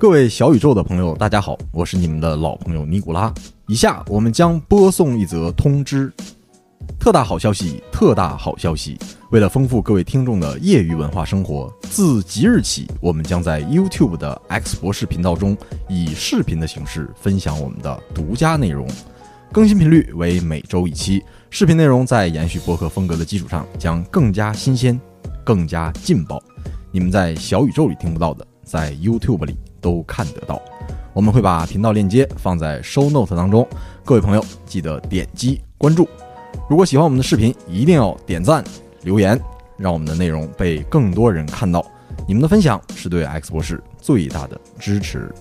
各位小宇宙的朋友，大家好，我是你们的老朋友尼古拉。以下我们将播送一则通知。特大好消息，特大好消息！为了丰富各位听众的业余文化生活，自即日起，我们将在 YouTube 的 X 博士频道中以视频的形式分享我们的独家内容，更新频率为每周一期。视频内容在延续播客风格的基础上，将更加新鲜，更加劲爆。你们在小宇宙里听不到的，在 YouTube 里都看得到。我们会把频道链接放在 show note 当中，各位朋友记得点击关注。如果喜欢我们的视频，一定要点赞留言，让我们的内容被更多人看到。你们的分享是对 X 博士最大的支持。